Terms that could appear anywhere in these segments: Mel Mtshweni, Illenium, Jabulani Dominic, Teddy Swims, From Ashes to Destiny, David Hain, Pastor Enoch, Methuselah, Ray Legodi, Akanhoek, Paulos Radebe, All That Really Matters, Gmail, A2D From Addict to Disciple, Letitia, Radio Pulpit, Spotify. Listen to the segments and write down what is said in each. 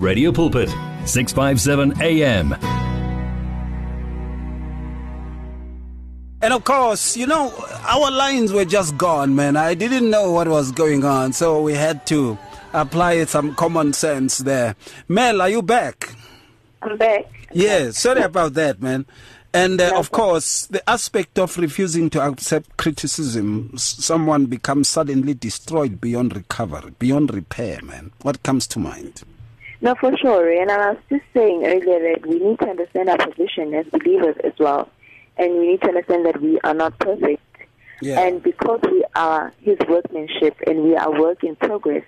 Radio Pulpit, 657 AM. And of course, you know, our lines were just gone, man. I didn't know what was going on, so we had to apply some common sense there. Mel, are you back? I'm back. Yeah, sorry about that, man. And of course, the aspect of refusing to accept criticism, someone becomes suddenly destroyed beyond recovery, beyond repair, man. What comes to mind? No, for sure. And I was just saying earlier that we need to understand our position as believers as well. And we need to understand that we are not perfect. Yeah. And because we are His workmanship and we are work in progress,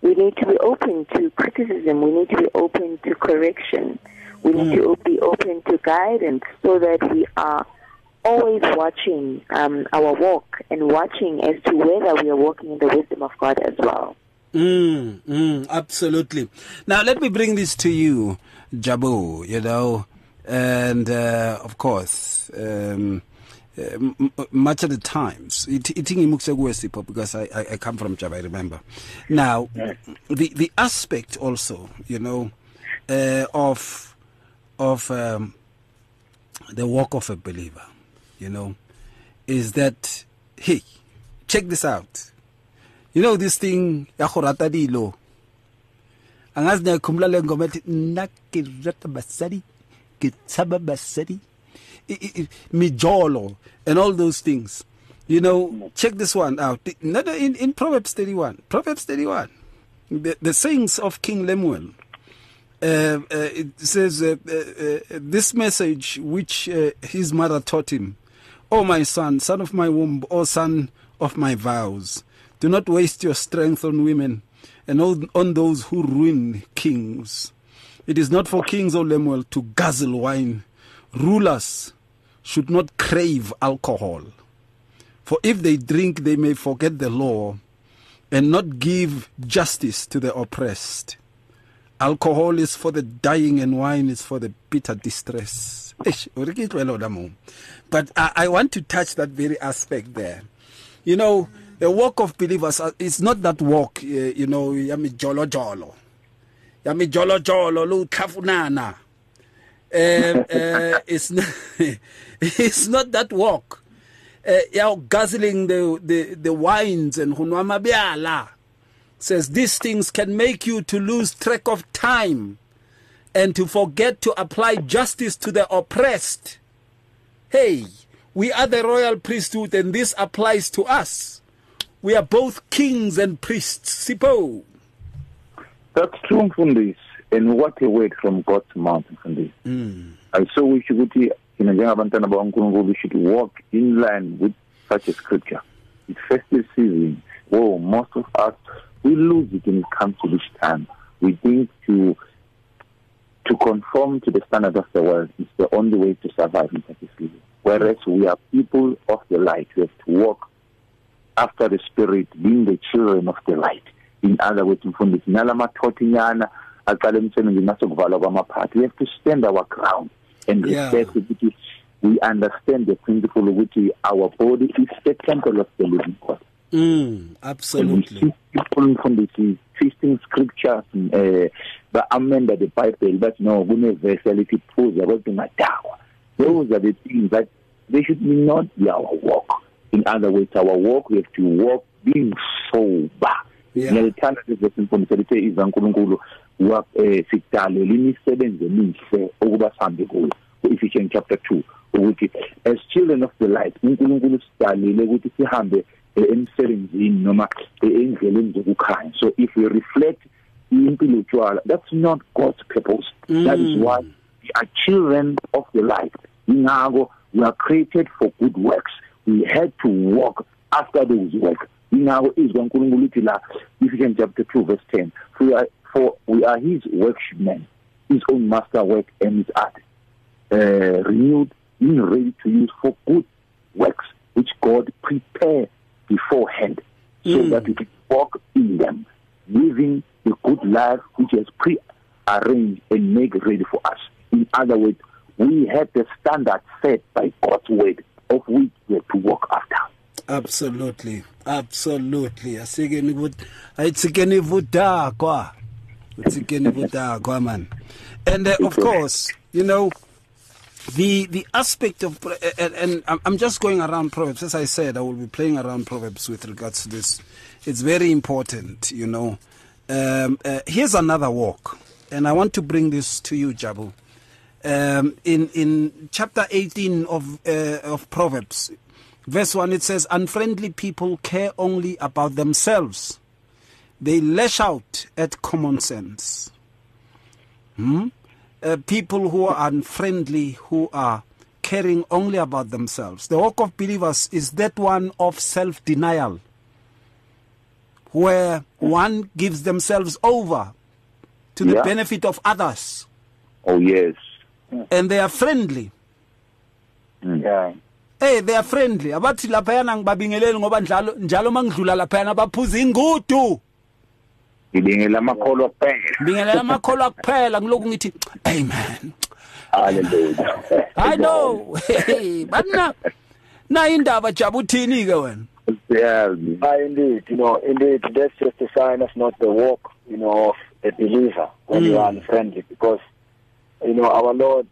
we need to be open to criticism. We need to be open to correction. We need to be open to guidance so that we are always watching our walk and watching as to whether we are walking in the wisdom of God as well. Absolutely. Now, let me bring this to you, Jabu, you know, and of course, much of the times, because I come from Java, I remember. Now, the aspect also, you know, of the walk of a believer, you know, is that, hey, check this out. You know this thing, yahoratadilo. And as they come along, go met nakiratabasari, kitababasari, mijolo, and all those things. You know, check this one out. In Proverbs 31. Proverbs 31. The sayings of King Lemuel. It says, this message which his mother taught him, O my son, son of my womb, O son of my vows, do not waste your strength on women and on those who ruin kings. It is not for kings, O Lemuel, to guzzle wine. Rulers should not crave alcohol, for if they drink, they may forget the law and not give justice to the oppressed. Alcohol is for the dying and wine is for the bitter distress. But I want to touch that very aspect there. You know, the walk of believers, it's not that walk, you know, yami jolo jolo. Yami jolo jolo, lu kafunana. It's not that walk. You're guzzling the wines and hunwamabiala. Says these things can make you to lose track of time and to forget to apply justice to the oppressed. Hey, we are the royal priesthood and this applies to us. We are both kings and priests. Sipo. That's true, Mfundisi. And what a word from God's mouth, Mfundisi. And so we should walk in line with such a scripture. It's festive season. Oh, most of us, we lose it when it comes to this time. We think to conform to the standard of the world is the only way to survive in this. Whereas we are people of the light. We have to walk after the Spirit, being the children of the light. In other words, we have to stand our ground and respect it. We understand the principle which our body is the temple of the living God. Absolutely. And we see people from the twisting scriptures, but amend the Bible, but no, we may versality prove about the matter. Those are the things that they should not be our walk. In other words, our walk, we have to walk being sober. Yeah. The alternative lesson from the is unkulunkulu work sitale limi seven the means over Sunday goal. Ephesians chapter 2. As children of the light, unkulunkulu stale leguti sihambe. So if we reflect that's not God's purpose. That is why we are children of the light. We are created for good works. We had to walk after those works. Ephesians chapter 2 verse 10. For we are His workmen, His own masterwork and His art, renewed in ready to use for good works, which God prepared beforehand, so that we can walk in them, living the good life which is pre-arranged and made ready for us. In other words, we have the standard set by God's word of which we have to walk after. Absolutely, absolutely. And of course, you know, the aspect of, and I'm just going around Proverbs. As I said, I will be playing around Proverbs with regards to this. It's very important, you know. Here's another walk, and I want to bring this to you, Jabu. In chapter 18 of Proverbs, verse 1, it says, unfriendly people care only about themselves. They lash out at common sense. People who are unfriendly, who are caring only about themselves. The walk of believers is that one of self-denial, where one gives themselves over to the benefit of others. Oh, yes. And they are friendly. Yeah. Hey, they are friendly. Abathi laphayana ngibabingeleli ngoba njalo mangidlula laphayana baphuza ingudu. Ngibingelela amakholo kuphela. Ngibingelela amakholo kuphela ngiloku ngithi amen. Hallelujah. I know. Hey, but na indaba jabuthini ke wena. Yeah, indeed, you know, indeed, that's just a sign of not the walk, you know, of a believer when you are unfriendly, because you know, our Lord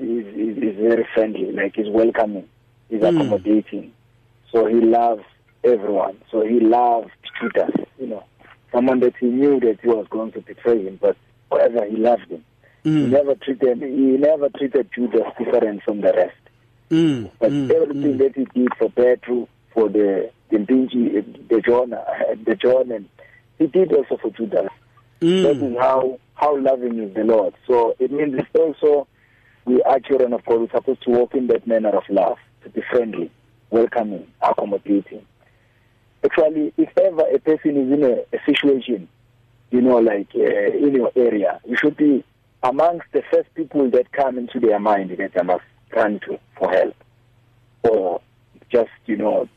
is very friendly, like he's welcoming, he's accommodating. So he loves everyone. So he loves Judas, you know, someone that he knew that he was going to betray him, but however, he loved him. He never treated Judas different from the rest. But everything that he did for Pedro, for the John, and he did also for Judas. That is how loving is the Lord. So it means that also we are children of God. We're supposed to walk in that manner of love, to be friendly, welcoming, accommodating. Actually, if ever a person is in a situation, you know, like in your area, you should be amongst the first people that come into their mind that they must run to for help. Or just, you know,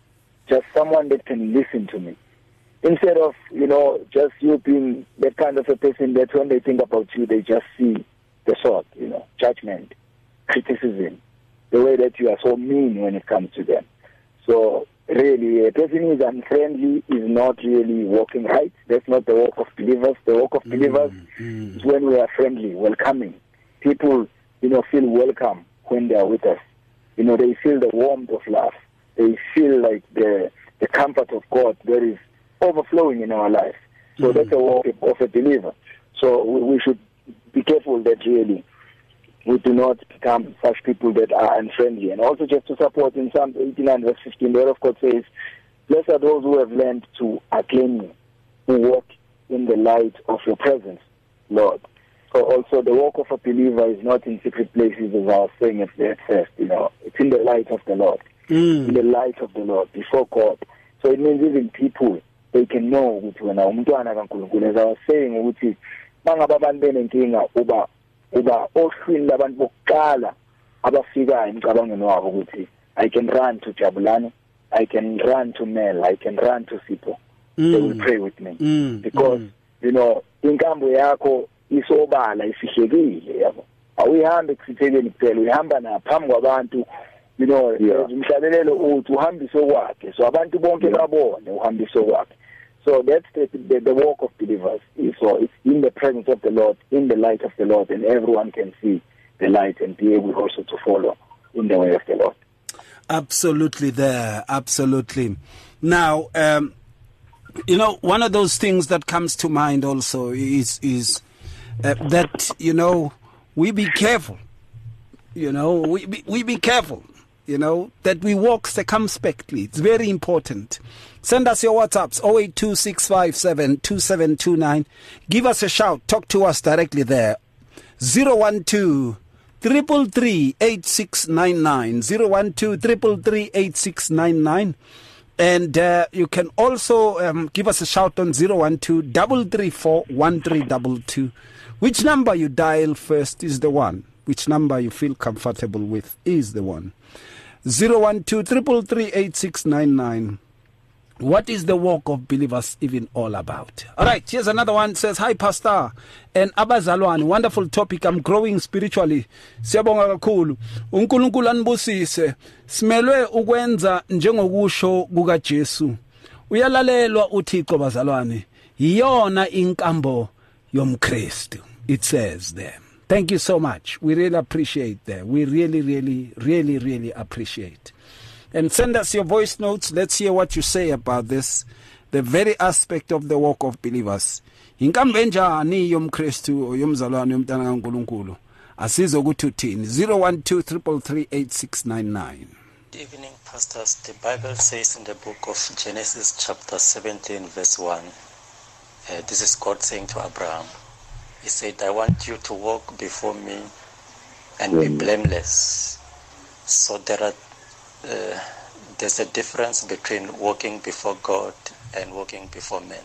just someone that can listen to me. Instead of, you know, just you being that kind of a person that when they think about you, they just see the sort, you know, judgment, criticism, the way that you are so mean when it comes to them. So really, a person who is unfriendly is not really walking right. That's not the walk of believers. The walk of believers is when we are friendly, welcoming. People, you know, feel welcome when they are with us. You know, they feel the warmth of love. They feel like the comfort of God that is overflowing in our life. So that's a walk of a believer. So we should be careful that really we do not become such people that are unfriendly. And also just to support in Psalm 89 verse 15, the Word of God says, blessed are those who have learned to acclaim you, who walk in the light of your presence, Lord. So also the walk of a believer is not in secret places, as I was saying at first, you know. It's in the light of the Lord. In the light of the Lord, before God. So it means even people, they can know which one. As I was saying, which is I can run to Jabulani, I can run to Mel, I can run to Sipo. They will pray with me. Because, you know, inkambo yakho isobala ifihlekile yabo. Awuhambi kusithekeni kuphela, uhamba naphambi kwabantu. You know, so that's the walk of believers. So it's in the presence of the Lord, in the light of the Lord, and everyone can see the light and be able also to follow in the way of the Lord. Absolutely there, absolutely. Now, you know, one of those things that comes to mind also is that, you know, we be careful. You know, we be careful. You know, that we walk circumspectly. It's very important. Send us your WhatsApps, 0826572729. Give us a shout. Talk to us directly there. 012-333-8699. 012-333-8699. And you can also give us a shout on 012-334-1322. Which number you dial first is the one. Which number you feel comfortable with is the one. 012-333-8699. What is the walk of believers even all about? All right, here's another one. Says, hi, Pastor. And Abazalwan, wonderful topic. I'm growing spiritually. Siyabonga kakhulu. UNkulunkulu anibusise. Simelwe ukwenza njengokusho kukaJesu. Uyalalelwa uThixo bazalwane. Yiyona inkambo yomKristu. It says there. Thank you so much. We really appreciate that. We really, really, really, really appreciate. And send us your voice notes. Let's hear what you say about this, the very aspect of the walk of believers. Inkambenjani yomKristu oyomzalwane yomntana kaNkulunkulu. Asizokuthini 012333869. Good evening, pastors. The Bible says in the book of Genesis chapter 17 verse 1, this is God saying to Abraham. He said, I want you to walk before me and be blameless. So there's a difference between walking before God and walking before men.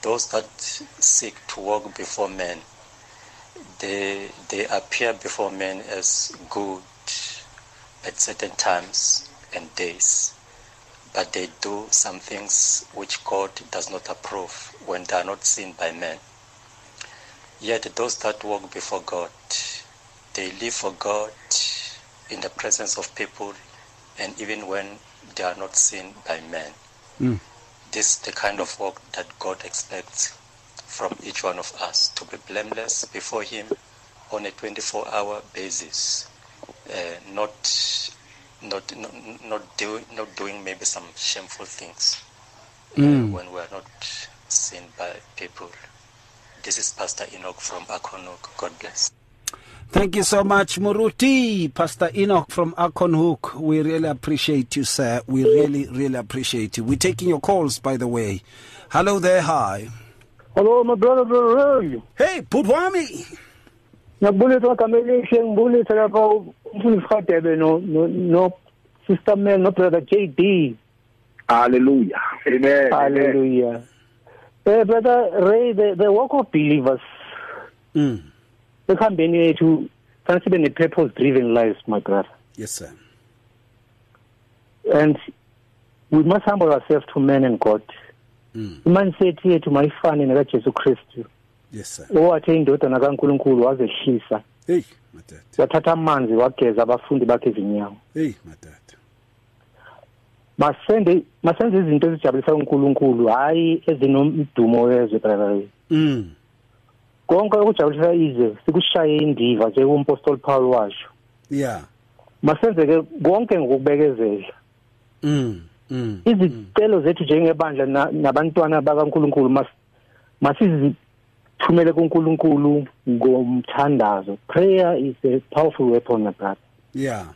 Those that seek to walk before men, they appear before men as good at certain times and days, but they do some things which God does not approve when they are not seen by men. Yet those that walk before God, they live for God in the presence of people and even when they are not seen by men. Mm. This is the kind of work that God expects from each one of us, to be blameless before Him on a 24-hour basis, not doing maybe some shameful things when we are not seen by people. This is Pastor Enoch from Akanhoek. God bless. Thank you so much, Muruti. Pastor Enoch from Akanhoek. We really appreciate you, sir. We really, really appreciate you. We're taking your calls, by the way. Hello there. Hi. Hello, my brother Ray. Hey, Putwami. No, Sister Mel, no, Brother JD. Hallelujah. Amen. Hallelujah. Brother Ray, the walk of believers. They can be to consider the purpose-driven lives, my brother. Yes, sir. And we must humble ourselves to man and God. Man said here to my fan in Jesus Christ. Yes, sir. Oh, attained to Nagankulunkulu was a shisa. Hey, my dad. The Tataman's workers about Fundibakizinia. Hey, my dad. My son is interested in Jabisan Kulunkulu. I as the nom to more as a primary. Gonka, which I was very easy, the Gushai in Diva, the one postal power wash. Yeah. My son, the Gonka and Wobegazes. Izicelo zethu njengebandla nabantwana bakaNkulunkulu masizithumele kuNkulunkulu ngomthandazo. Prayer is a powerful weapon, brother. Yeah.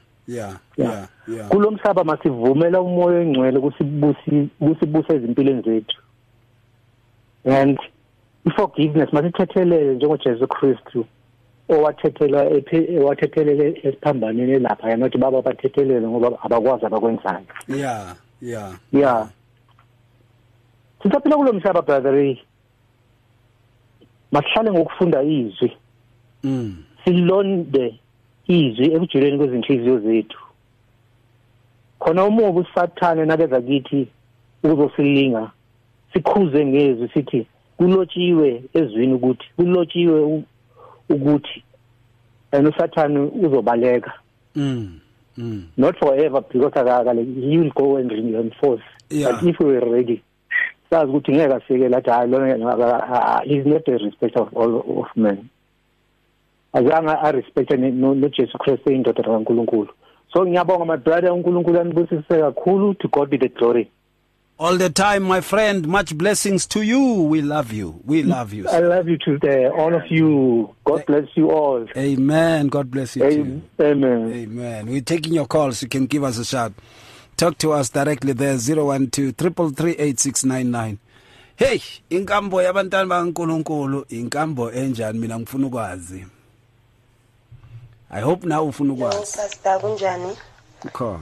Kulomhlaba masivumela umoya ongcwele kusibuse ezimpilweni zethu. And forgiveness masithethelele njengoJesu Kristu owathethelele esiphambaneni lapha yanothi baba bathethelele ngoba abakwazi abakwenzayo. Yeah. Sithaphila kulo mhlaba, brother. Masihlale ngokufunda izwi. Silonde izwi ekujuleni kwezinhliziyo zethu. Khona umubi uSathane nakeza kithi ukuzosilinga. Sikhuze ngezwi sithi kulotshiwe ezwini ukuthi kulotshiwe ukuthi and uSathane uzobaleka. Not forever, because he will go and reinforce. Yeah. But if we were ready, that's good thing. I say that he's not a respecter of all of men. As I respect no Jesus Christ in the Rankulunkul. So Nyabong, my brother, Unkulunkul and Busis, Kulu, to God be the glory. All the time, my friend, much blessings to you. We love you. We love you. Sir. I love you today, all of you. God bless you all. Amen. God bless you too. Amen. Amen. We're taking your calls. You can give us a shout. Talk to us directly there, 012-333-8699. Hey, inkambo yabantwana bakaNkulunkulu, inkambo enjani mina ngifuna ukwazi. I hope now ufuna ukwazi. Pastor kunjani? Ukhona.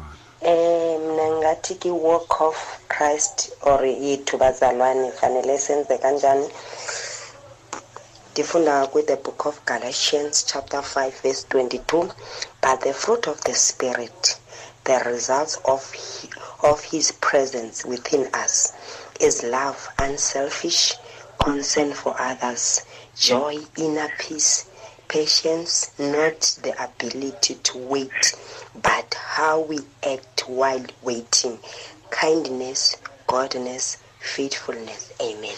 Ngathi ki walk of Christ or yethu bazalwane fanele senze kanjani? Difunda with the book of Galatians chapter 5 verse 22, but the fruit of the Spirit, the results of His presence within us, is love, unselfish concern for others, joy, inner peace, patience, not the ability to wait, but how we act while waiting, kindness, goodness, faithfulness. Amen.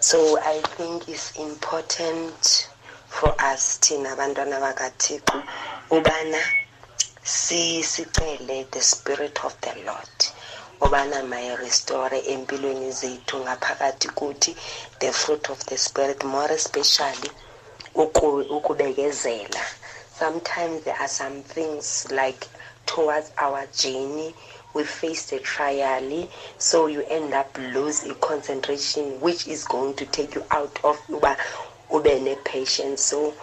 So I think it's important for us thina abantwana bakaThixo ubana sicele the Spirit of the Lord ubana may restore empilweni zethu ngaphakathi kuthi the fruit of the Spirit, more especially ukubekezela. Sometimes there are some things like towards our journey we face the trial, so you end up losing concentration, which is going to take you out of ubene patience. So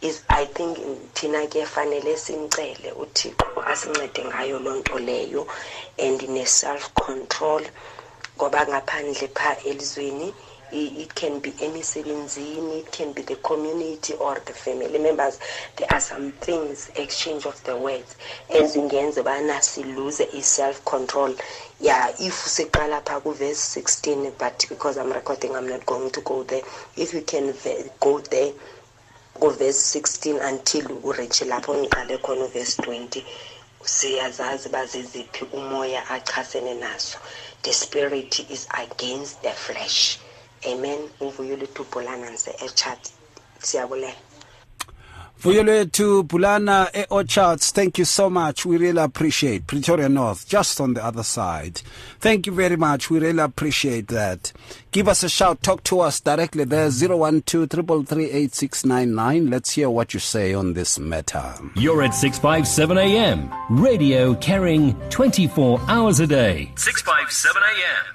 is I think thina ke fanele sincele uThixo asincede ngayo lonto leyo and in a self control ngoba ngaphandle pha elizweni it can be any sebenzini, it can be the community or the family members. There are some things, exchange of the words, ezingenza bana silose is self control. Yeah, if siqala pha ku verse 16, but because I'm recording I'm not going to go there. If you can go there go verse 16 until ureach lapho ngiqale khona verse 20. Siyazazi baziziphi umoya achasene naso. The spirit is against the flesh. Amen. Mvuyulethu Pulana nse eChat. Siyabulela. Mvuyulethu Pulana eOrchard. Thank you so much. We really appreciate Pretoria North, just on the other side. Thank you very much. We really appreciate that. Give us a shout. Talk to us directly there. 012-333-8699. Let's hear what you say on this matter. You're at 657 AM. Radio carrying 24 hours a day. 657 AM.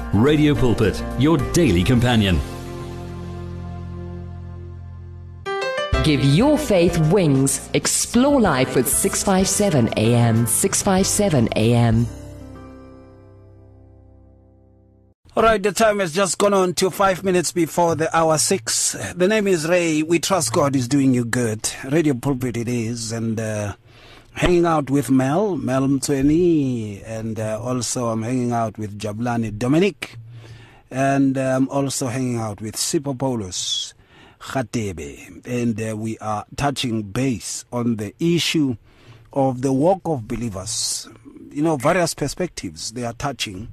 Radio Pulpit, your daily companion. Give your faith wings. Explore life with 657 AM. 657 AM. All right, the time has just gone on to 5 minutes before the hour 6. The name is Ray. We trust God is doing you good. Radio Pulpit it is, and hanging out with Mel Mtshweni, and also I'm hanging out with Jabulani Dominic, and I'm also hanging out with Paulos Radebe, and we are touching base on the issue of the walk of believers. You know, various perspectives they are touching,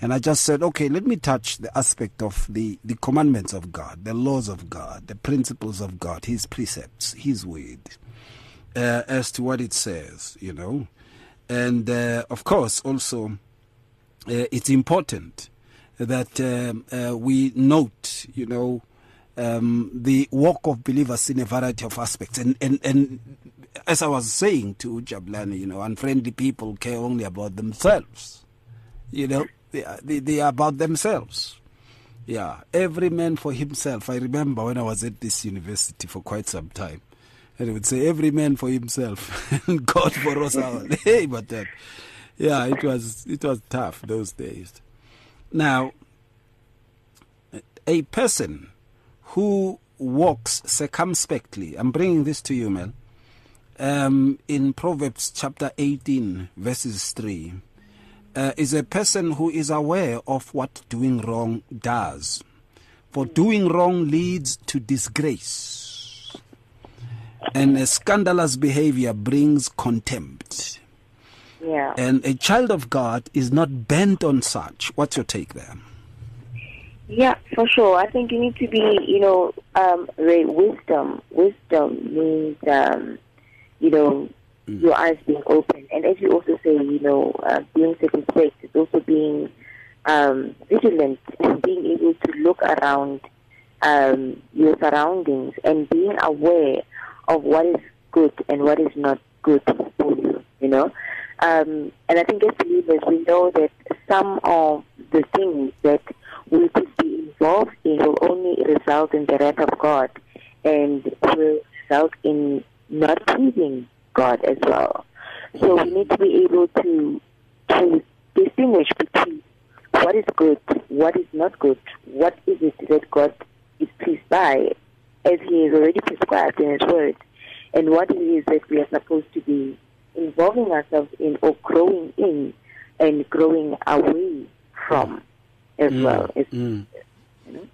and I just said, okay, let me touch the aspect of the commandments of God, the laws of God, the principles of God, His precepts, His word. As to what it says, you know, and of course also it's important that we note, you know, the walk of believers in a variety of aspects, and as I was saying to Jabulani, you know, unfriendly people care only about themselves, you know, they are about themselves. Yeah, every man for himself. I remember when I was at this university for quite some time, and it would say, every man for himself, and God for us all. Hey, but that, yeah, it was tough those days. Now, a person who walks circumspectly, I'm bringing this to you, Mel, in Proverbs chapter 18, verses 3, is a person who is aware of what doing wrong does. For doing wrong leads to disgrace, and a scandalous behavior brings contempt. Yeah. And a child of God is not bent on such. What's your take there? Yeah, for sure. I think you need to be, you know, wisdom. Wisdom means, you know, your eyes being open. And as you also say, you know, being circumspect is also being vigilant and being able to look around your surroundings and being aware of what is good and what is not good for you, you know. And I think as believers, we know that some of the things that we could be involved in will only result in the wrath of God and will result in not pleasing God as well. So we need to be able to distinguish between what is good, what is not good, what is it that God is pleased by, as He has already prescribed in His Word, and what it is that we are supposed to be involving ourselves in or growing in and growing away from as well. You know?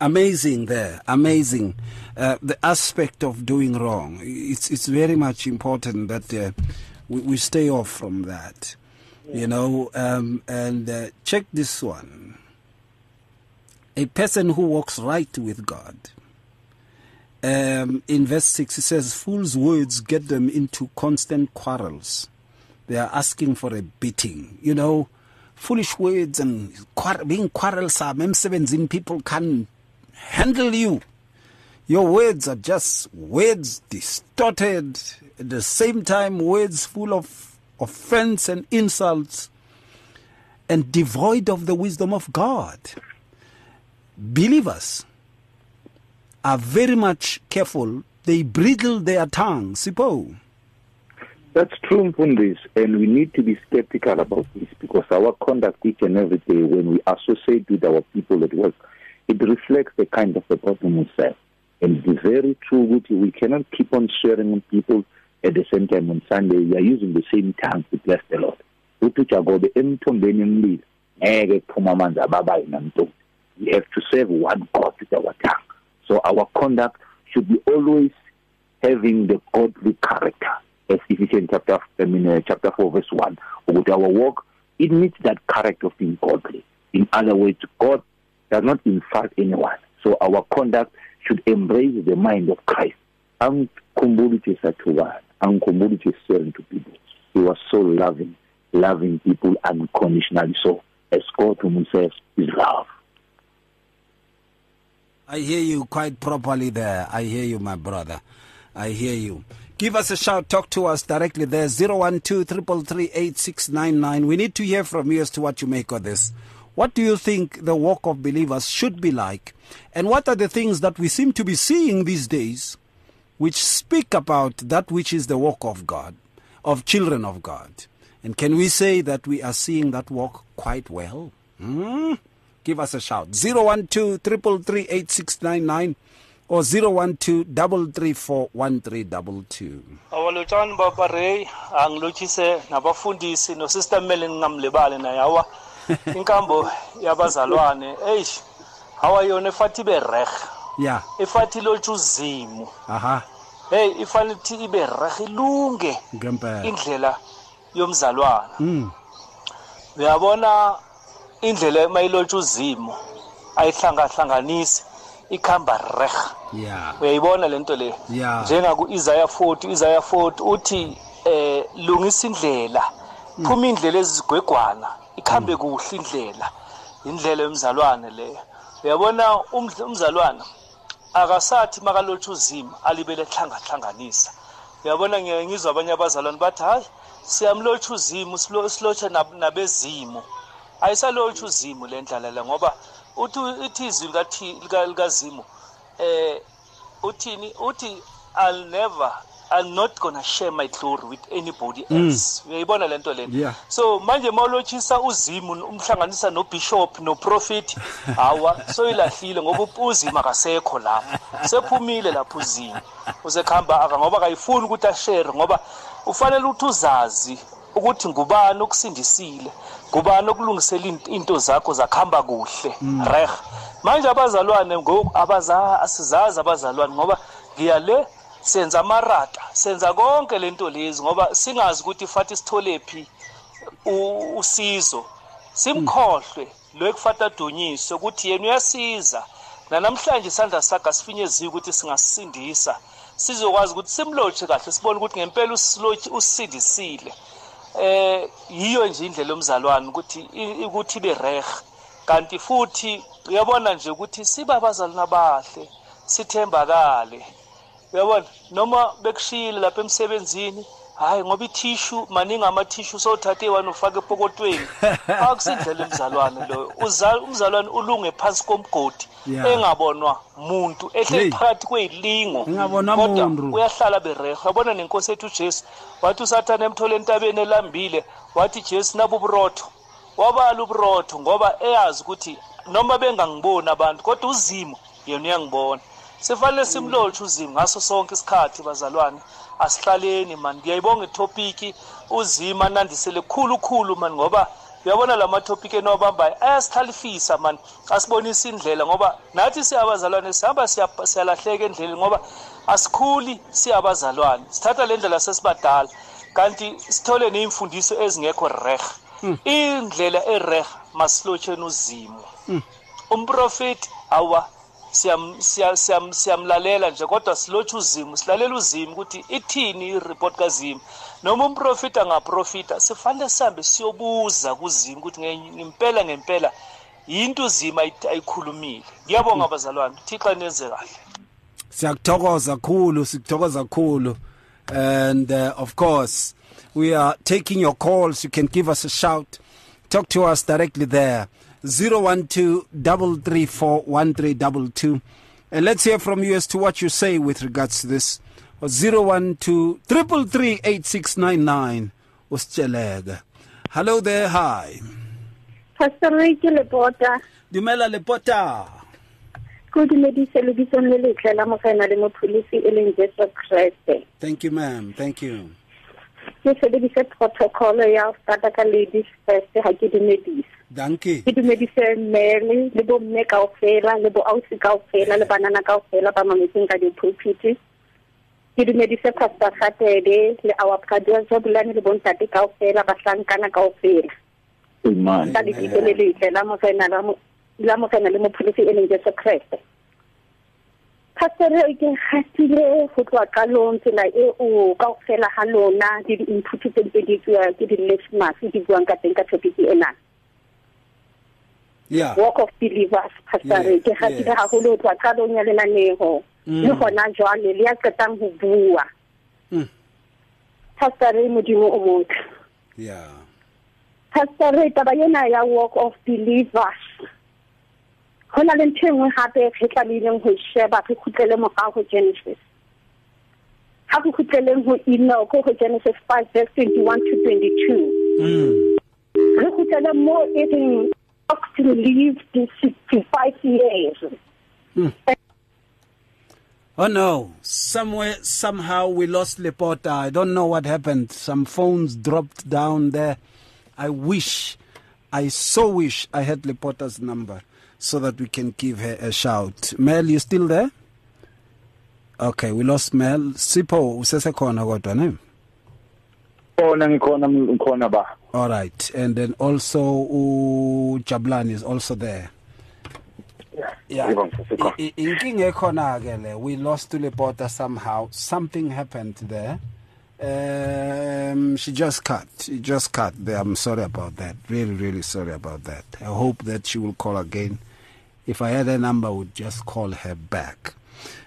Amazing there, amazing. The aspect of doing wrong, it's very much important that we stay off from that, you know, and check this one. A person who walks right with God, in verse 6 it says, "Fools' words get them into constant quarrels. They are asking for a beating." You know, foolish words and being quarrelsome, people can't handle you. Your words are just words distorted, at the same time words full of offense and insults and devoid of the wisdom of God. Believers are very much careful. They bridle their tongue. Sipho. That's true, Mfundisi, and we need to be skeptical about this, because our conduct each and every day when we associate with our people at work, it reflects the kind of the person we serve. And it is very true with you. We cannot keep on swearing on people at the same time on Sunday. We are using the same tongue to bless the Lord. We have to serve one God with our tongue. So our conduct should be always having the godly character. As Ephesians chapter 4, verse 1. With our walk, it needs that character of being godly. In other words, God does not insult anyone. So our conduct should embrace the mind of Christ. He was so loving, loving people unconditionally. So as God Himself is love. I hear you quite properly there. I hear you, my brother. I hear you. Give us a shout. Talk to us directly there. 012-333-8699. We need to hear from you as to what you make of this. What do you think the walk of believers should be like? And what are the things that we seem to be seeing these days which speak about that which is the walk of God, of children of God? And can we say that we are seeing that walk quite well? Give us a shout. 012-333-8699 or 012-334-1322. Awalotshani Baba Ray, angilotshise nabafundisi nosister Melen ngamlebale naye awa inkambo yabazalwane. Eish, awayona efathi ibe reghe. Yeah. Efathi lotshwa uzimo. Aha. Hey, ifathi ibe reghe ilunge indlela yomzalwana. Uyabona indlela mayilotshwa uzimo ayihlangahlanganisi ikhamba reghe. Yeah. Uyayibona lento le. Yeah. Njenga ku Isaiah 40 uthi lungisa indlela. Phuma indlela ezigwegwana ikhambe kuhle indlela. Indlela yomzalwane leyo. Uyabona umzalwana akasathi makalotshwa uzimo alibele hlangahlanganisa. Uyabona ngizwa abanye abazalwane bathi hayi siyamlotshwa uzimo silotshe nabezimo. Ayisalotshwa uzimo le ndlala la ngoba uthi ithizwi likazimo uthini uthi I'm not gonna share my glory with anybody else. Uyayibona lento lento. So manje mawulochisa uzimo umhlanganisa no bishop no prophet hawa so ilahlile ngoba uzimo akasekho lapho. Sephumile lapho uzimo. Usekhamba aka ngoba akayifuni ukuthi ashare ngoba ufanele ukuthi uzazi ukuthi ngubani okusindisile, ngubani okulungisela into zakho zakhamba kuhle. Reghe. Manje abazalwane ngoku asizazi abazalwane ngoba ngiyale senza amarata, senza konke lento lezi ngoba singazi ukuthi ifathi sitholephi usizo. Simkhohlwe lo ekufathi adunyiswe ukuthi yena uyasiza. Na namhlanje isandla sakhe sifinyezwe ukuthi singasindisa. Sizokwazi ukuthi simlotshe kahle sibone ukuthi ngempela usilotshe usindisile. Yiyo nje indlela yomzalwane ukuthi ibe reghe. Kanti futhi uyabona nje ukuthi siba abazalwane abahle, sithembakale. Uyabona noma bekushile lapha emsebenzini Hayi ngoba i-tissue maningi ama-tissue sowuthathe wena ufake epokotweni. Akusindlela emzalwane lo. Umzalwane ulunge phansi komgodi engabonwa umuntu ehle phakathi kweyilingo. Kodwa uyahlala berehe. Yabona nenkosi ethu Jesu wathi uSathane emthole entabeni elambile wathi Jesu nabu burotho. Wabala uburotho ngoba eyazi ukuthi noma bengangibona abantu kodwa uzimo yena uyangibona. Sifanele simlothe uzimo ngaso sonke isikhathi bazalwane. Asihlaleni man ngiyayibonga itopic uzima nandisele khulu man ngoba uyabona la matopic enobambayo ayasihlalifisa man asibonisa indlela ngoba nathi siyabazalwane sihamba siyalahleka endleleni ngoba asikhuli siyabazalwane sithatha le ndlela sesibadala kanti sithole neimfundiso ezingekho reg indlela ereg masilotsheni uzimo umprofeti awa siyamlalela nje kodwa silothe uzimo silalela uzimo ukuthi ithini ireport kazimo noma umprofita angaprofita sifanele sihambe siyobuza kuzimo ukuthi ngempela into uzimo ayikhulumile. Ngiyabonga abazalwane uThixo nenze kahle. Siyakuthokoza kakhulu and of course we are taking your calls. You can give us a shout, talk to us directly there 012-334-1322, and let's hear from you as to what you say with regards to this. Or 012-333-8699 Uscelega. Hello there, hi. Pastor Ricky Lepota. Dumela Lepota. Good lady, celebration le letle la mo kana le mo policy e leng Jesus Christ. Thank you, ma'am. Thank you. Ke sebedisa protocol ya stata ka ladies first ha ke dimedisa. Danke. Ke dimedisa Mary le bo mme ka ofela le bo ausi ka ofela le banana ka ofela ba mametseng ka dipulpit. Ke dimedisa Pastor Radebe le our brother Jabulani le bontate ka ofela ba hlankana ka ofela. Amen. Ka dipelele la mo kana le mo policy e leng Jesus Christ. Pastor e ke hatile go tloa ka lontse la e o ka ofela ha lona di input tse di tswa ke di next month di buang ka teng ka topic ena. Yeah. Walk of believers pastor e ke hatile ha go tloa ka lonya le naneho. Le gona jwale le ya ketang go bua. Pastor e modimo o motho. Yeah. Pastor e taba yena ya walk of believers. Hona le ntleng hape ke tlamileng ho sheba ke khutlele moka ho Genesis. Ha ke khutleleng ho ina ho Genesis 5:21-22. Re khutlele mo eating to live to 65 years. Oh no, somewhere somehow we lost Lepota. I don't know what happened. Some phones dropped down there. I so wish I had Lepota's number, so that we can give her a shout. Mel, you still there? Okay, we lost Mel. Sipho usesekhona kodwa ne? Khona ba. All right. And then also Jabulani is also there. Yeah. Inkinga ekhona ke le. We lost Lepota somehow. Something happened there. She just cut there. I'm sorry about that. Really sorry about that. I hope that she will call again. If I had her number, I would just call her back.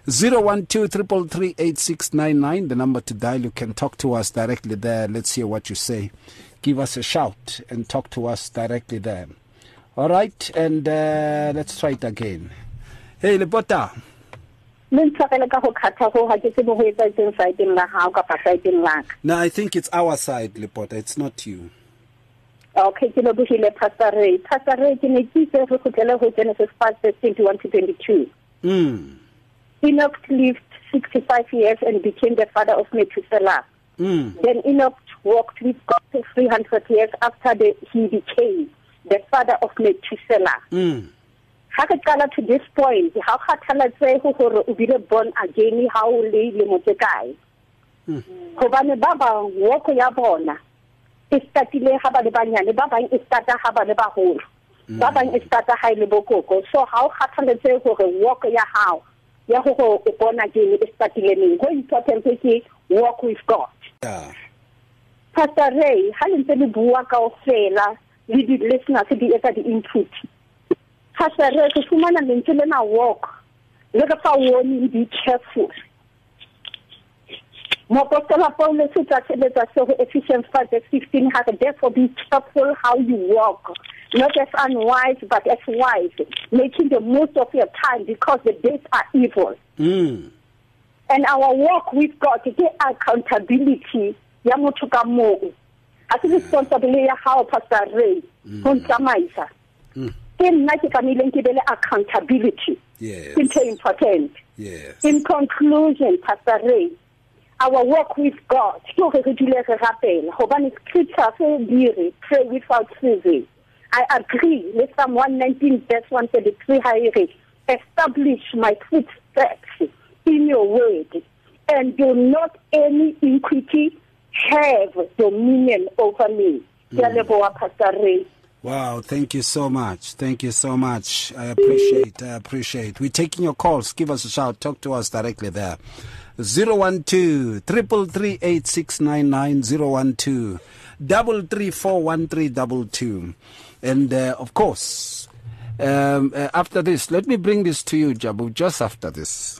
012-333-8699, the number to dial. You can talk to us directly there. Let's hear what you say. Give us a shout and talk to us directly there. All right, and let's try it again. Hey, Lepota. No, I think it's our side, Lepota. It's not you. Okay, ke no buhile Pastor Ray. Pastor Ray ke ne ke itse re khutlele ho Genesis 5:21-22. Enoch lived 65 years and became the father of Methuselah. Then Enoch walked with God 300 years after he became the father of Methuselah. To this point, how Catalase who will be born again, how will you motokai? Hobane Baba, walk your bona. Is that you have a banyan, Baba is that I have a bahol. Baba is that a high leboko. So how Catalase who will walk your how? Yaho born again is that you can walk with God. Pastor Ray, how is the Buaka or Fela? We did listeners to the other input. Pastor Ray, to human and maintain our walk, let us warn you be careful. Mopostela Paul Ephesians 5:15, therefore be careful how you walk, not as unwise but as wise, making the most of your time because the days are evil. Mm. And our walk with God, the accountability, yamutukamu. As a responsibility, how Pastor Ray, Kuntamaisa. In Nakamilentibele accountability. Yes. It's important. Yes. In conclusion, Pastor Ray, our work with God, pray without ceasing. I agree with Psalm 119, verse 133, establish my footsteps in your word, and do not any iniquity have dominion over me. Mm. Wow, thank you so much. Thank you so much. I appreciate. We're taking your calls. Give us a shout. Talk to us directly there. 012-333-8699, 012-334-1322. And of course, after this, let me bring this to you, Jabu, just after this.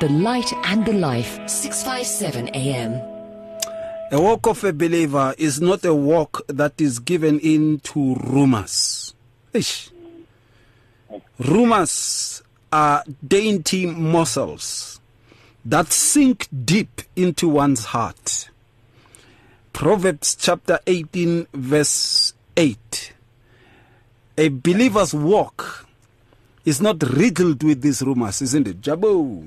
the light and the life, 657 AM. A walk of a believer is not a walk that is given in to rumors. Rumors are dainty morsels that sink deep into one's heart. Proverbs chapter 18, verse 8. A believer's walk is not riddled with these rumors, isn't it, Jabo?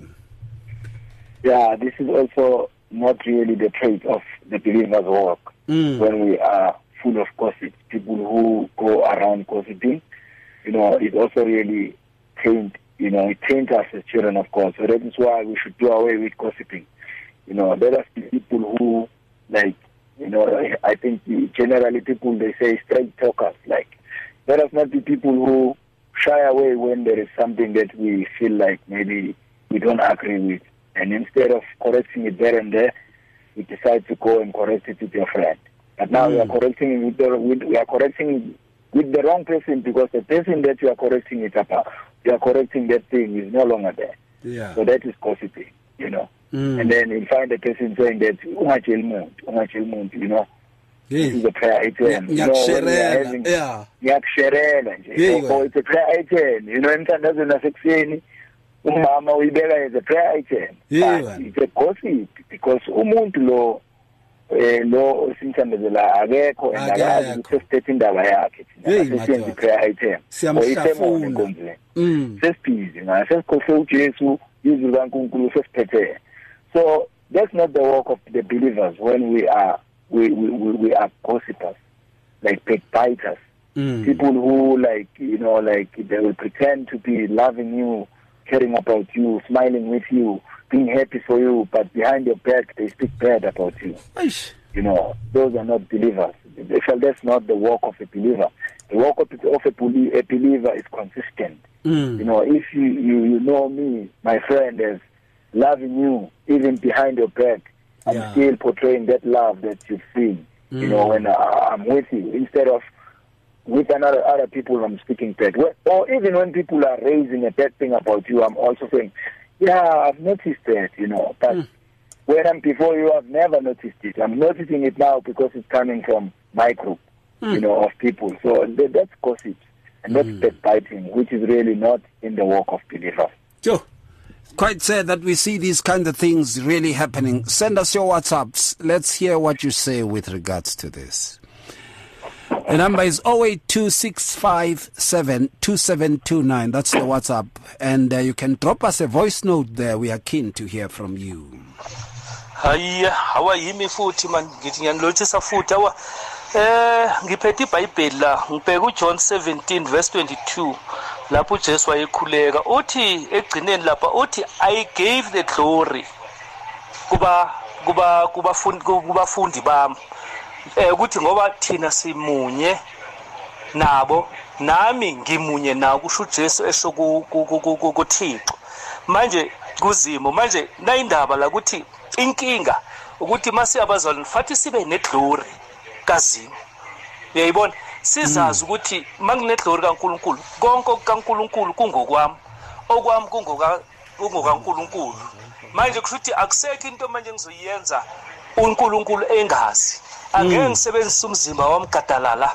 Yeah, this is also not really the trait of the believer's walk. Mm. When we are full of gossip, people who go around gossiping, it also really taints us as children of God. So that is why we should do away with gossiping. Let us be people who, I think generally people, they say straight talkers. Let us not be people who shy away when there is something that we feel like maybe we don't agree with. And instead of correcting it there and there, we decide to go and correct it with your friend. But now we are correcting it with the wrong person, because the person that you are correcting it about, you are correcting that thing, is no longer there. Yeah. So that is gossiping, And then you find the person saying that, This is a prayer item. It's a prayer item. Mama, we better as a prayer item. Yeah. It's a gossip because umuntu lo sinzamezela akekho and akuthethe indaba yakhe. It's a prayer item. Siyamhlafuna ngombe. Sesibhizi ngayo sesikhohle uJesu izwi kaNkulunkulu sesiphethe. So that's not the work of the believers when we are gossipers, like backbiters. Mm. People who they will pretend to be loving you, caring about you, smiling with you, being happy for you, but behind your back they speak bad about you. Nice. Those are not believers. That's not the work of a believer. The work of a believer is consistent. Mm. If you know me, my friend, as loving you even behind your back, I'm still portraying that love that you've seen. Mm. When I'm with you, instead of with other people, I'm speaking bad. Or even when people are raising a bad thing about you, I'm also saying, I've noticed that, But when I'm before you, I've never noticed it. I'm noticing it now because it's coming from my group, of people. So that's gossip. And that's backbiting, which is really not in the work of believers. Sure. Quite sad that we see these kind of things really happening. Send us your WhatsApps. Let's hear what you say with regards to this. The number is 0826572729. That's the WhatsApp. And you can drop us a voice note there. We are keen to hear from you. Hi, how are you? Me futhi man ngiyanlochisa futhi awa ngiphethe iBhayibheli la ngibheka uJohn 17 verse 22 lapho uJesu wayekhuleka uthi egcineni lapha uthi I gave the glory kubafundi bami. ukuthi ngoba thina simunye nabo nami ngimunye nawo kusho uJesu esho kuThixo manje kuzimo manje nayindaba la ukuthi inkinga ukuthi mase abazalwane fathi sibe nedlori kazimo uyayibona sizazi ukuthi manginedlori kaNkuluNkulu konke okaNkuluNkulu kungokwami okwami kungokaNkuluNkulu manje kusho ukuthi akusekho into manje ngizoyenza uNkuluNkulu engazi angeke ngisebenzise umzimba wamgadalala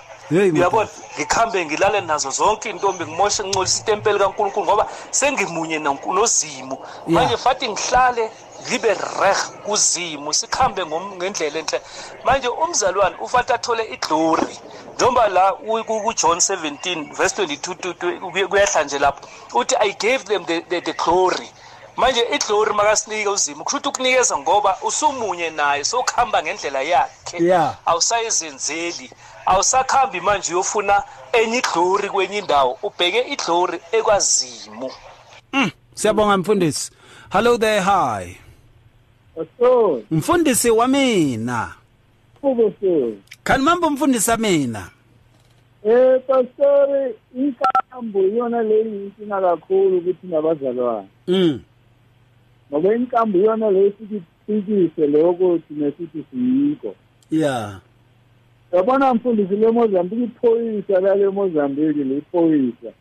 uyabona ngikhambe ngilale nazo zonke intombi ngimoshe ngcolisa itempeli kaNkuluNkulu ngoba sengimunye noNozimo manje fathi ngihlale libe reg kuzimo sikhambe ngendlela enhle manje umzalwane ufathi athole iglory njengoba la kuJohn 17 verse 22 kuyahla nje lapho uthi I gave them the glory manje iglory makasinika uZimo kusho ukunikeza ngoba usumunye naye sokhamba ngendlela yakhe awusayizenzeli awusakhambi manje uyofuna enye iglory kwenye indawo ubheke iglory ekwaZimo. Siyabonga mfundisi. Hello there. Hi. Aso. Mfundisi wa mina. Mfundisi. Kan mambo mfundisi mina. Pastor inkambo yona leyi inkinga kakhulu ukuthi nabazalwane. Ngoba inkambo yona leyi sikithikise lokuthi nesithi siyiko. Yabona mfundisi le Mozambique iphoyisa la le Mozambique liphoyisa.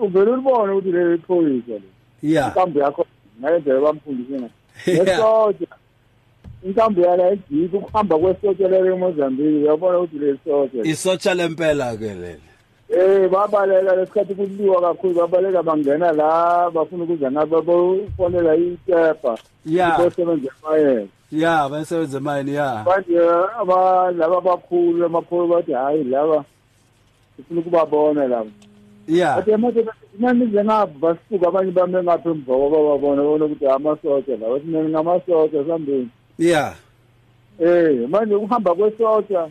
Uberulibona ukuthi le iphoyisa le. Inkambo yakho nayo bamfundise na. Soja. Inkambo yala ejiku kuhamba kwesotsha le Mozambique uyabona ukuthi le sotsha. Isotsha lempela ke leli. Babalela lesikhathi kuliwa kakhulu babalela bangena la bafuna ukuza ngabo bafonela iThepa. Basebenza mayini. Basebenza mayini Manje laba bakhulu amapholo bathi hayi laba sifuna ukubabona laba. Atemothe nami zena basuka abanye bame ngaphe mvoko bababona ukuthi amasotsha la wathi mina ngamasotsha sambini. Manje ukuhamba kwesotsha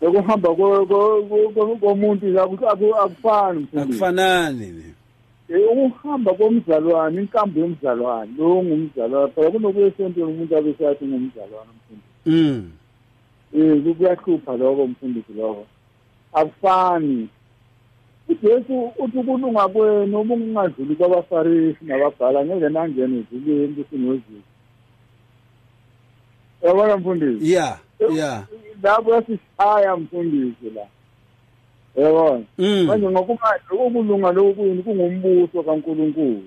lokuhamba komuntu la ukuthi akufani akufanani ukuhamba komzalwane inkambo yomzalwane lo ngumzalwane phela kunokuyesenzo umuntu abesathi ngumzalwane mfundisi kuyakhupha lokho mfundisi lokho akufani uJesu uthi ukulunga kwenu ubungadluli kwabaFarisi nababhala ngeke nangene ezulwini kusinozizwe yabona mfundisi Dabuya sishaya mfundisi la. Yabona. Manje ngokuba ukulunga lokuyini kungumbuso kaNkuluNkulu.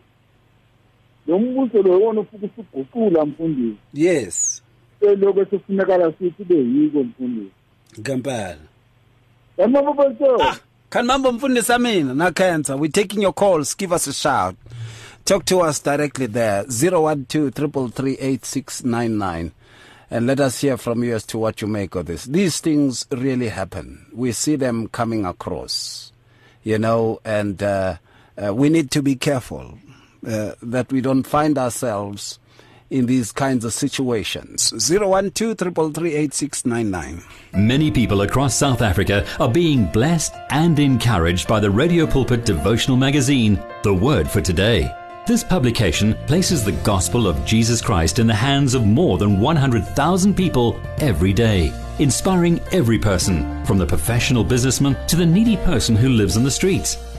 Lo mbuso lo wona ufuku siguqula mfundisi. Lokho sifunekala sithi beyiko mfundisi. Ngempela. Yamama bonke. Kan mambo mfundisi mina na cancer we taking your calls give us a shout. Talk to us directly there 012-333-8699. And let us hear from you as to what you make of this. These things really happen. We see them coming across, and we need to be careful that we don't find ourselves in these kinds of situations. 012-333-8699. Many people across South Africa are being blessed and encouraged by the Radio Pulpit devotional magazine, The Word for Today. This publication places the gospel of Jesus Christ in the hands of more than 100,000 people every day, inspiring every person, from the professional businessman to the needy person who lives on the streets.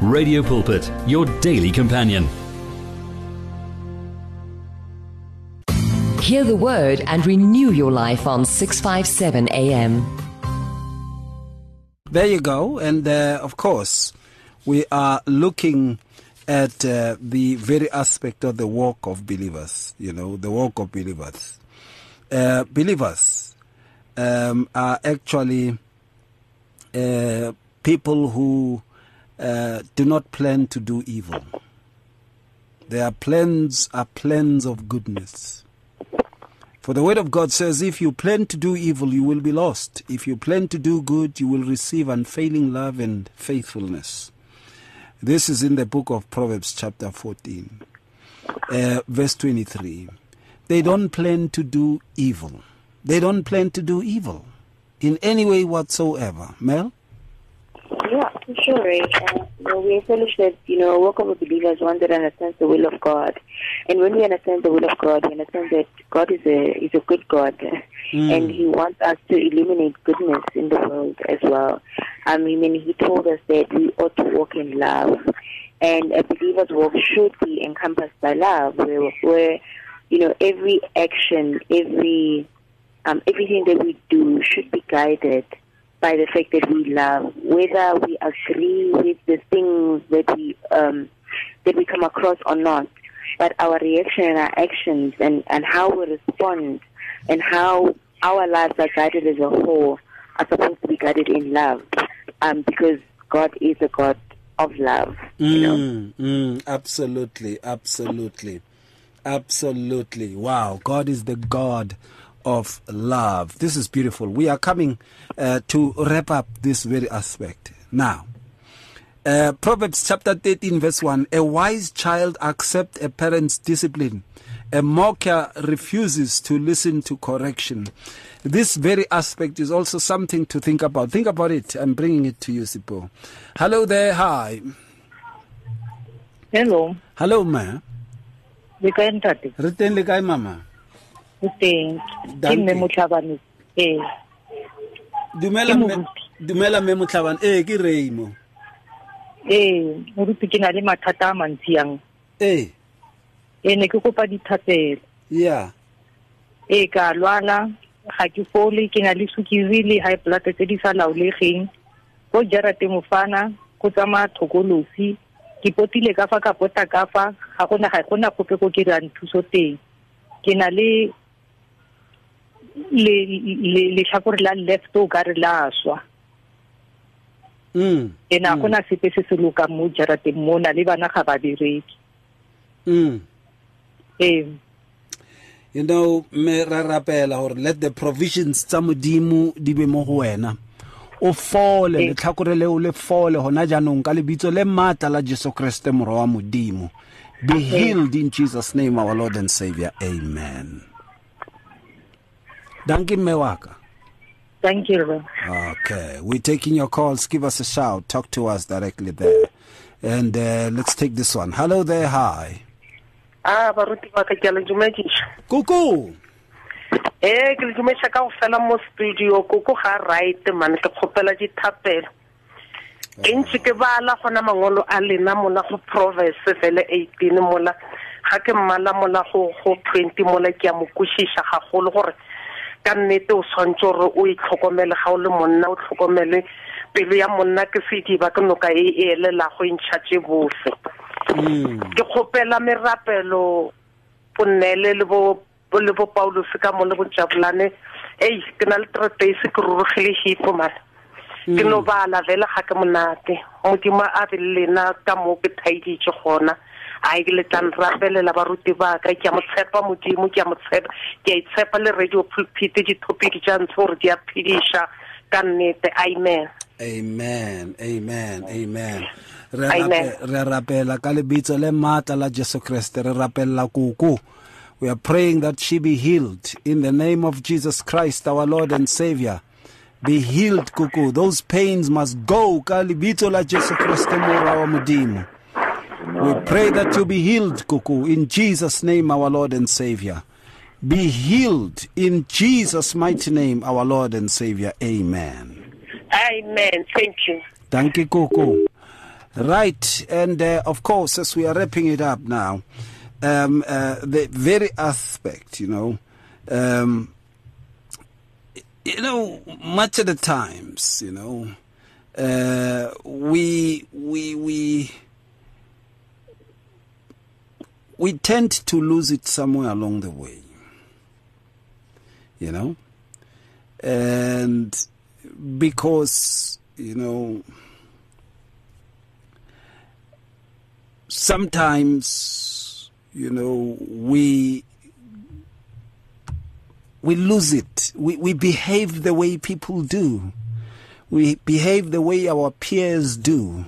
Radio Pulpit, your daily companion. Hear the Word and renew your life on 657 AM. There you go. And of course, we are looking at the very aspect of the walk of believers, the walk of believers. Believers are actually people who do not plan to do evil. Their plans are plans of goodness. For the word of God says, if you plan to do evil, you will be lost. If you plan to do good, you will receive unfailing love and faithfulness. This is in the book of Proverbs chapter 14, verse 23. They don't plan to do evil. They don't plan to do evil in any way whatsoever. Mel? Yeah, for sure, Ray. We established that, a walk of a believer is one that understands the will of God. And when we understand the will of God, we understand that God is a good God. Mm. And He wants us to eliminate goodness in the world as well. He told us that we ought to walk in love. And a believer's walk should be encompassed by love, where every action, everything that we do should be guided by the fact that we love, whether we agree with the things that we come across or not. But our reaction and our actions and how we respond and how our lives are guided as a whole are supposed to be guided in love, because God is a God of love. Absolutely. Wow, God is the God of love. This is beautiful. We are coming to wrap up this very aspect now. Proverbs chapter 13 verse 1. A wise child accepts a parent's discipline. A mocker refuses to listen to correction. This very aspect is also something to think about. Think about it. I'm bringing it to you, Sipho. Hello there. Hi. Hello. Hello, ma. Return the mama. Dumela me motlhabane ke Reimo moruti ke na le mathata a mantsi yang ne ke kopa dithatselo ya ka lwana ga ke fole ke na le sukiri le high blood tse di sa laolegeng go jara temofana go tsama thokolosi ke potile ka fa ka pota ka fa ga gona kope go kira nthuso teng ke na le le chakore la left o gare la swa ena kona sepese se luka mo jarate mona le bana ga ba direki me rapela or let the provisions tsa modimo di be mo go wena o fole le tlhakore le o le fole hona janong ka lebitso le mata la Jesu Kriste moro wa modimo. Be healed in Jesus name, our Lord and Savior. Amen. Thank you, Mewaka. Thank you. Okay, we're taking your calls. Give us a shout. Talk to us directly there. And let's take this one. Hello there. Hi. Baruti ba ka jalo jumejisha. Kuku. Ke jumejisha ka ofela mo studio kuku ha right man ke khopela dithapela. Ke ntse ke bala gona mangolo a lena mona go province fele 18 mola ga ke mmala mola go 20 mola ke ya mokushisha ga golo gore ka nnete o swantsore o itlhokomele ga o le monna o tlhokomele pelo ya monna ke fiti ba kana ka e le la go intshatse bose ke khopela merapelo ponele le bo Paulos ka mo le bo Jabulani ke na le 3 days ke rurugile hipo mas ke no bala vela ga ke monate o tima a lena ka mo ke thaidi tse gona a ile tlang rapelela baruti ba ka ke a motshepa modimo ke a motshepa ke a itshepa le radio pulpit ditopic tsa ntsore di a phidisha ka nnete. Amen. Re rapela ka lebitso le mata la Jesu Kriste, re rapela kuku. We are praying that she be healed in the name of Jesus Christ, our Lord and Savior. Be healed, kuku. Those pains must go ka lebitso la Jesu Kriste mora wa modimo. We pray that you be healed, Kuku, in Jesus' name, our Lord and Savior. Be healed in Jesus' mighty name, our Lord and Savior. Amen. Amen. Thank you. Thank you, Kuku. Right, and of course, as we are wrapping it up now, the very aspect, much of the times, we tend to lose it somewhere along the way, and because, sometimes, we we lose it. We behave the way people do. We behave the way our peers do.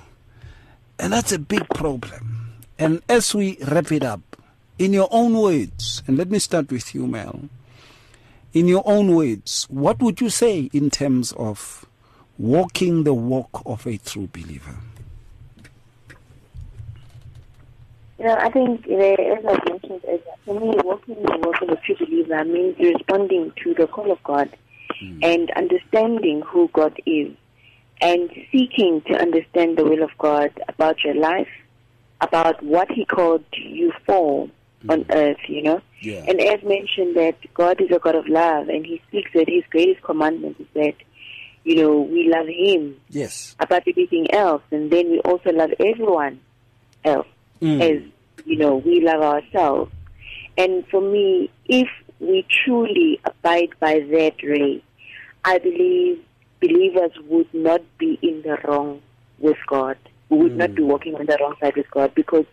And that's a big problem. And as we wrap it up, in your own words, and let me start with you, Mel, in your own words, what would you say in terms of walking the walk of a true believer? You know, I think, as I mentioned, for me, walking the walk of a true believer means responding to the call of God and understanding who God is and seeking to understand the will of God about your life, about what he called you for on earth, you know. Yeah. And as mentioned, that God is a God of love, and he speaks that his greatest commandment is that, you know, we love him above everything else, and then we also love everyone else as, you know, we love ourselves. And for me, if we truly abide by that, Ray, I believe believers would not be in the wrong with God. We would not be walking on the wrong side with God, because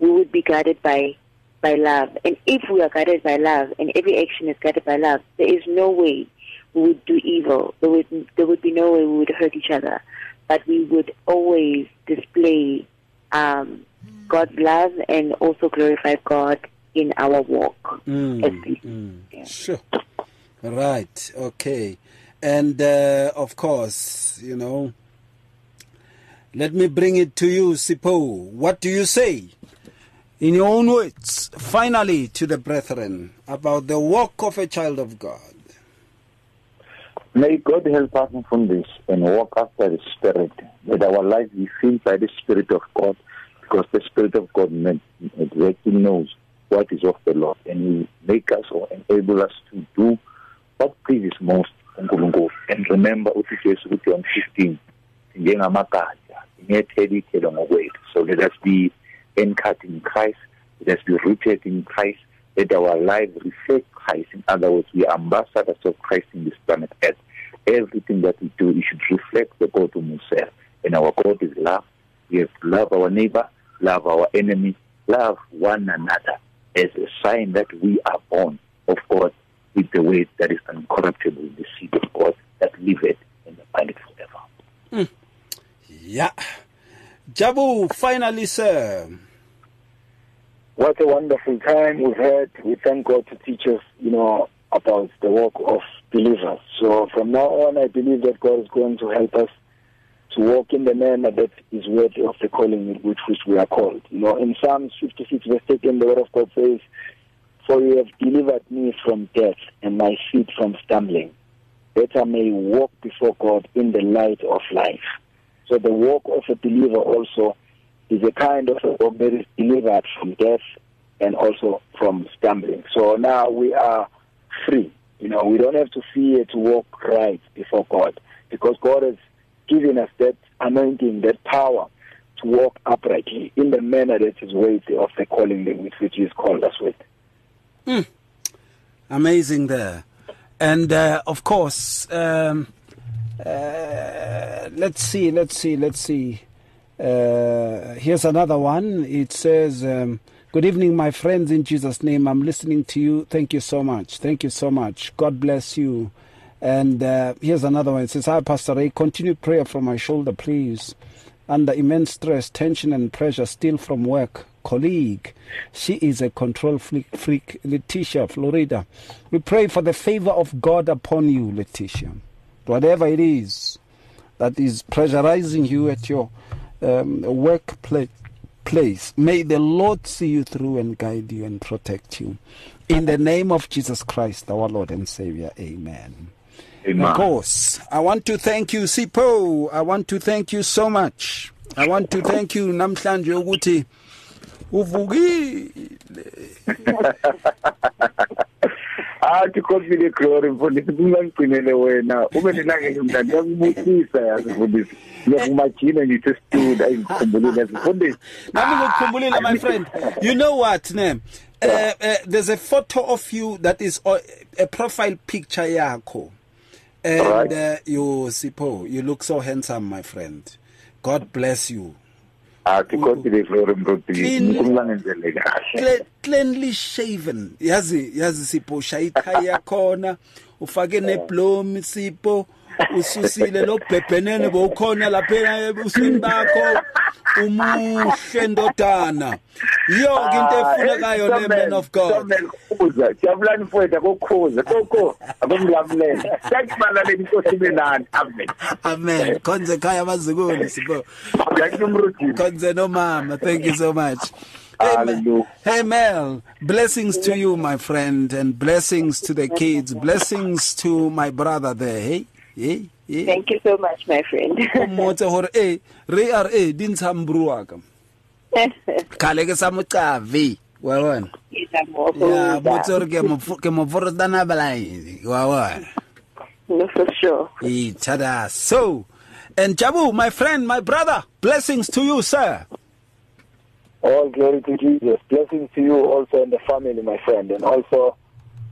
we would be guided by love. And if we are guided by love, and every action is guided by love, there is no way we would do evil. There would be no way we would hurt each other. But we would always display God's love and also glorify God in our walk. Yeah. Sure. Right. Okay. And, of course, you know, let me bring it to you, Sipho. What do you say, in your own words, finally, to the brethren about the walk of a child of God? May God help us from this and walk after the Spirit, that our life be filled by the Spirit of God, because the Spirit of God exactly knows what is of the Lord, and he make us or enable us to do what pleases most. And remember, John 15, so let us be anchored in Christ, let us be rooted in Christ, let our lives reflect Christ. In other words, we are ambassadors of Christ in this planet Earth. Everything that we do, it should reflect the God whom we serve. And our God is love. We have to love our neighbor, love our enemy, love one another, as a sign that we are born of God with the way that is uncorruptible, the seed of God that liveth and abideth forever. Yeah. Jabu, finally, sir. What a wonderful time we've had. We thank God to teach us, you know, about the walk of believers. So from now on, I believe that God is going to help us to walk in the manner that is worthy of the calling with which we are called. You know, in Psalms 56, verse 13, the word of God says, "For you have delivered me from death and my feet from stumbling, that I may walk before God in the light of life." So the walk of a believer also is a kind of a walk that is delivered from death and also from stumbling. So now we are free. You know, we don't have to fear to walk right before God, because God has given us that anointing, that power to walk uprightly in the manner that is worthy of the calling with which He has called us with. Amazing there. And, of course, let's see. Here's another one. It says, "Good evening, my friends, in Jesus' name. I'm listening to you. Thank you so much. Thank you so much. God bless you." And here's another one. It says, "Hi, Pastor Ray. Continue prayer from my shoulder, please. Under immense stress, tension, and pressure, still from work. Colleague, she is a control freak, Letitia, Florida. We pray for the favor of God upon you, Letitia. Whatever it is that is pressurizing you at your workplace, may the Lord see you through and guide you and protect you. In the name of Jesus Christ, our Lord and Savior, amen." Amen. Of course, I want to thank you, Sipho. I want to thank you so much. I want to thank you, Namhlanje ukuthi uvukile. Ah, to God be the glory for this. My friend, you know what, Nam? There's a photo of you that is a profile picture, Yako. And you, Sipho, you look so handsome, my friend. God bless you. cleanly shaven yazi Sipho shaya ikhaya khona ufake nebloom Sipho ususile lobhebhenene bowukhona lapha usini bakho umuhle ndodana yo into efunekayo le man of God uza Jabulani mfowethu kokukhuza koko akumlamulela sakubala le inkosi benani amen konze ekhaya abazukulu Sipho konze nomama. Thank you so much. Hey Mel, blessings to you my friend, and blessings to the kids, blessings to my brother there. Hey. Yeah. Thank you so much, my friend. So, and Jabu, my friend, my brother, blessings to you, sir. All glory to Jesus. Blessings to you also and the family, my friend, and also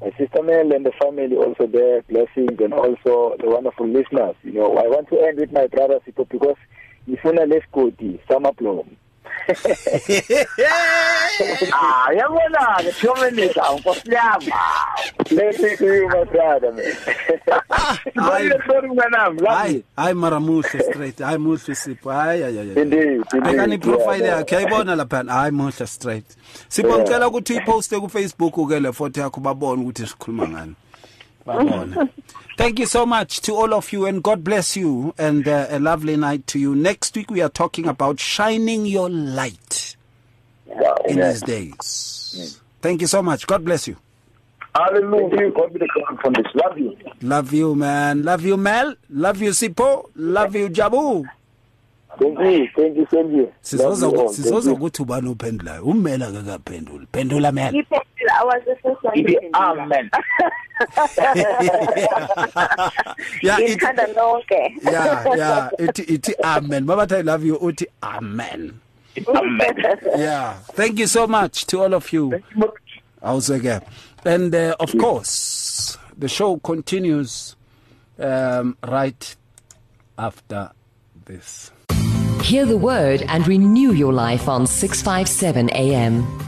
my sister Mel and the family also there, blessings, and also the wonderful listeners. You know, I want to end with my brother Sipho because if you left Koti, summer plum. Ah, yeah, well, the children are for slam. Blessings to you, my brother. I'm Maramush straight. I'm Moshe Sipho. Indeed. I can't profile there. Kaibona Lapan. I'm Moshe straight. Sipho, ngicela ukuthi post ku Facebook ukele photo yakho babone ukuthi sikhuluma ngani. Babone. Thank you so much to all of you, and God bless you, and a lovely night to you. Next week we are talking about shining your light in these days. Thank you so much. God bless you. Hallelujah. God be the glory from this. Love you. Love you, man. Love you, Mel. Love you, Sipho. Love you, Jabu. Thank you. Sizoza ukuthi ubani uphendula. Umela akakaphenduli. Pendula Mel. I was the first one. Amen. Yeah, it amen. Mama, I love you. Uti amen. Amen. Yeah. Thank you so much to all of you. Also again, and of course, the show continues right after this. Hear the word and renew your life on 657 AM.